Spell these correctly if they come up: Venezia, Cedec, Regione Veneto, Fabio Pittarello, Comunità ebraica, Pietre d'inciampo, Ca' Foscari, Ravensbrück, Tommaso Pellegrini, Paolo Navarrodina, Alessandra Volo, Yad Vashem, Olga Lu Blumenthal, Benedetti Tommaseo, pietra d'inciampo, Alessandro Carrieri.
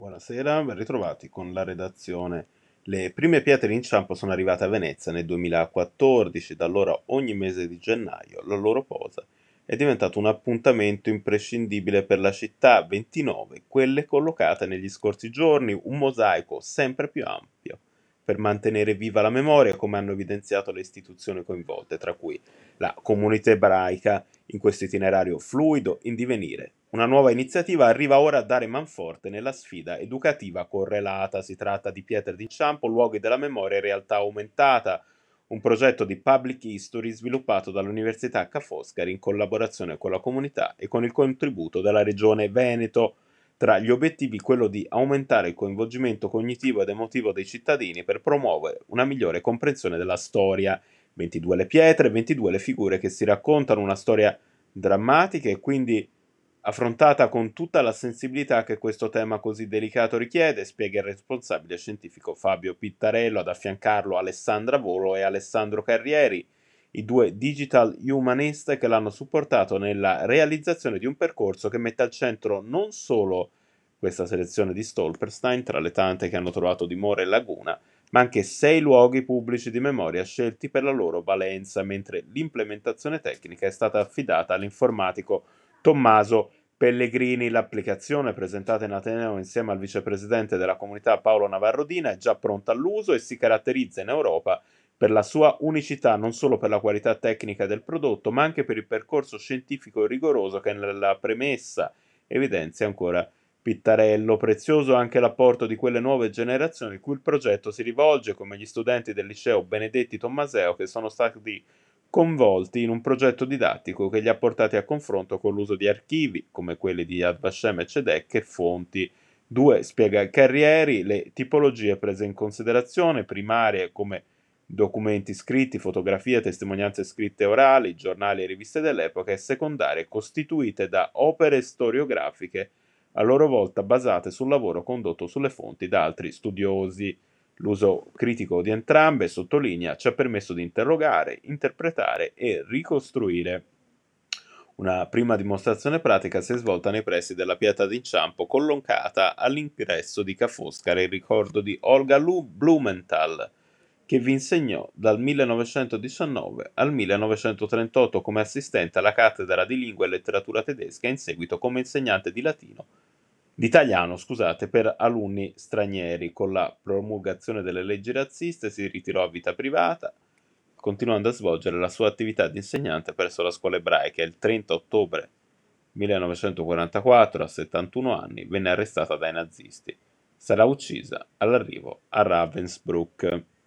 Buonasera, ben ritrovati con la redazione. Le prime pietre d'inciampo sono arrivate a Venezia nel 2014, da allora ogni mese di gennaio la loro posa è diventata un appuntamento imprescindibile per la città, 29 quelle collocate negli scorsi giorni, un mosaico sempre più ampio per mantenere viva la memoria, come hanno evidenziato le istituzioni coinvolte, tra cui la comunità ebraica, in questo itinerario fluido in divenire. Una nuova iniziativa arriva ora a dare manforte nella sfida educativa correlata. Si tratta di Pietre d'inciampo, luoghi della memoria e realtà aumentata, un progetto di public history sviluppato dall'Università Ca' Foscari in collaborazione con la comunità e con il contributo della Regione Veneto. Tra gli obiettivi quello di aumentare il coinvolgimento cognitivo ed emotivo dei cittadini per promuovere una migliore comprensione della storia. 22 le pietre, 22 le figure che si raccontano una storia drammatica e quindi affrontata con tutta la sensibilità che questo tema così delicato richiede, spiega il responsabile scientifico Fabio Pittarello, ad affiancarlo Alessandra Volo e Alessandro Carrieri, i due digital humanist che l'hanno supportato nella realizzazione di un percorso che mette al centro non solo questa selezione di Stolperstein, tra le tante che hanno trovato dimora e laguna, ma anche 6 luoghi pubblici di memoria scelti per la loro valenza, mentre l'implementazione tecnica è stata affidata all'informatico Tommaso Pellegrini. L'applicazione presentata in Ateneo insieme al vicepresidente della comunità Paolo Navarrodina è già pronta all'uso e si caratterizza in Europa per la sua unicità, non solo per la qualità tecnica del prodotto, ma anche per il percorso scientifico rigoroso che nella premessa evidenzia ancora Pittarello. Prezioso anche l'apporto di quelle nuove generazioni cui il progetto si rivolge, come gli studenti del liceo Benedetti Tommaseo, che sono stati coinvolti in un progetto didattico che li ha portati a confronto con l'uso di archivi, come quelli di Yad Vashem e Cedec, e fonti. 2, spiega Carrieri, le tipologie prese in considerazione, primarie come documenti scritti, fotografie, testimonianze scritte orali, giornali e riviste dell'epoca, e secondarie costituite da opere storiografiche a loro volta basate sul lavoro condotto sulle fonti da altri studiosi. L'uso critico di entrambe, sottolinea, ci ha permesso di interrogare, interpretare e ricostruire. Una prima dimostrazione pratica si è svolta nei pressi della Pietra d'Inciampo, collocata all'ingresso di Ca' Foscari, in ricordo di Olga Lu Blumenthal, che vi insegnò dal 1919 al 1938 come assistente alla cattedra di lingua e letteratura tedesca e in seguito come insegnante di latino, d'italiano, per alunni stranieri. Con la promulgazione delle leggi razziste si ritirò a vita privata, continuando a svolgere la sua attività di insegnante presso la scuola ebraica. Il 30 ottobre 1944, a 71 anni, venne arrestata dai nazisti. Sarà uccisa all'arrivo a Ravensbrück.